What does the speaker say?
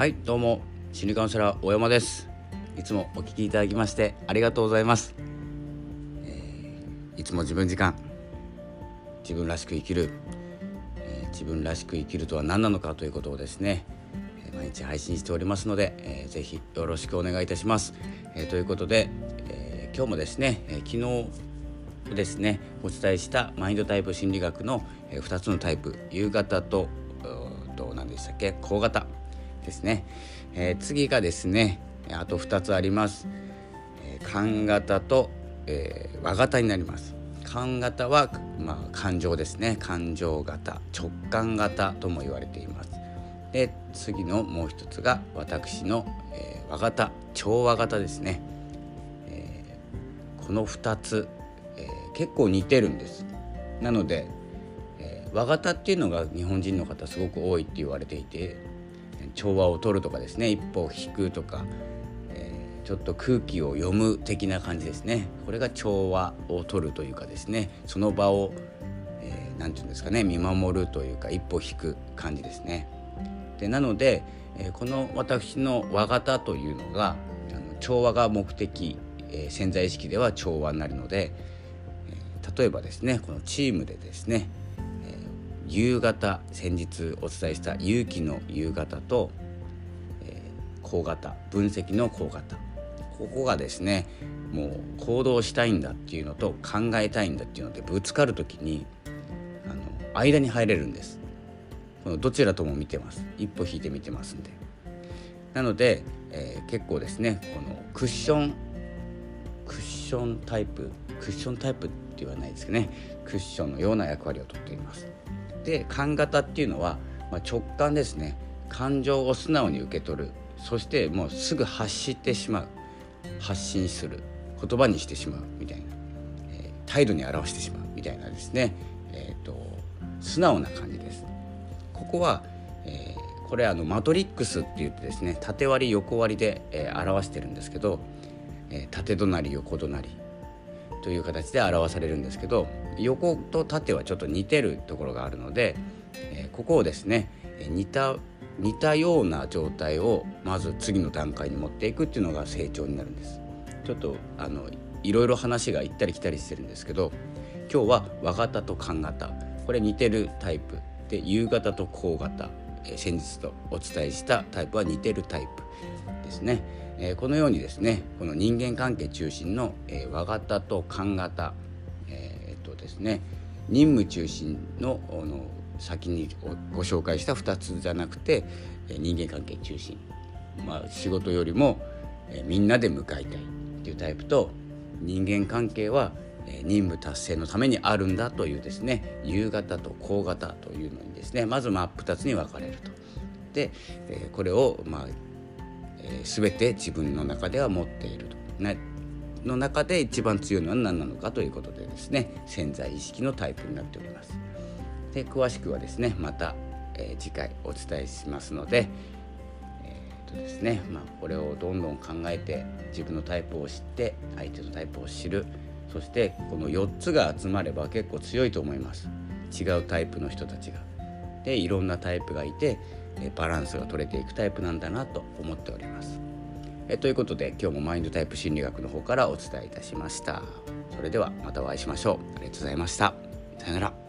はいどうも心理カウンセラー大山です。いつもお聞きいただきましてありがとうございます。いつも自分時間自分らしく生きる、自分らしく生きるとは何なのかということをですね毎日配信しておりますので、ぜひよろしくお願いいたします。ということで、今日もですね、昨日ですねお伝えしたマインドタイプ心理学の2つのタイプ U 型と高型ですね、次がですねあと2つあります。感型と、和型になります。感型は、感情ですね。感情型直感型とも言われています。で次のもう一つが私の、和型調和型ですね。この2つ、結構似てるんです。なので、和型っていうのが日本人の方すごく多いって言われていて、調和を取るとかですね、一歩引くとか、ちょっと空気を読む的な感じですね。これが調和を取るというかですね、その場を、なんていうんですかね、見守るというか一歩引く感じですね。でなので、この私の和型というのが調和が目的、潜在意識では調和になるので、例えばですねこのチームでですねU 型、先日お伝えした勇気の U 型と、高型分析の高型、ここがですねもう行動したいんだっていうのと考えたいんだっていうのでぶつかるときに間に入れるんです。このどちらとも見てます。一歩引いて見てますんで。なので、結構ですねこのクッションタイプって言わないですけどね、クッションのような役割をとっています。で感型っていうのは、直感ですね。感情を素直に受け取る、そしてもうすぐ発してしまう、発信する、言葉にしてしまうみたいな、態度に表してしまうみたいなですね、素直な感じです。ここは、これマトリックスって言ってですね縦割り横割りで、表してるんですけど、縦隣横隣という形で表されるんですけど、横と縦はちょっと似てるところがあるので、ここをですね似たような状態をまず次の段階に持っていくっていうのが成長になるんです。ちょっといろいろ話が行ったり来たりしてるんですけど、今日は和型と感型、これ似てるタイプで、U型と高型、先日とお伝えしたタイプは似てるタイプですね。このようにですねこの人間関係中心の、和型と感型、ですね任務中心の先にご紹介した2つじゃなくて、人間関係中心、仕事よりも、みんなで向かいたいっていうタイプと、人間関係は、任務達成のためにあるんだというですね U 型と高型というのにですねまず2つに分かれると。で、これを全て自分の中では持っているとの中で一番強いのは何なのかということでですね潜在意識のタイプになっております。で詳しくはですねまた、次回お伝えしますので、ですねこれをどんどん考えて自分のタイプを知って相手のタイプを知る、そしてこの4つが集まれば結構強いと思います。違うタイプの人たちがでいろんなタイプがいてバランスが取れていくタイプなんだなと思っております。ということで今日もマインドタイプ心理学の方からお伝えいたしました。それではまたお会いしましょう。ありがとうございました。さよなら。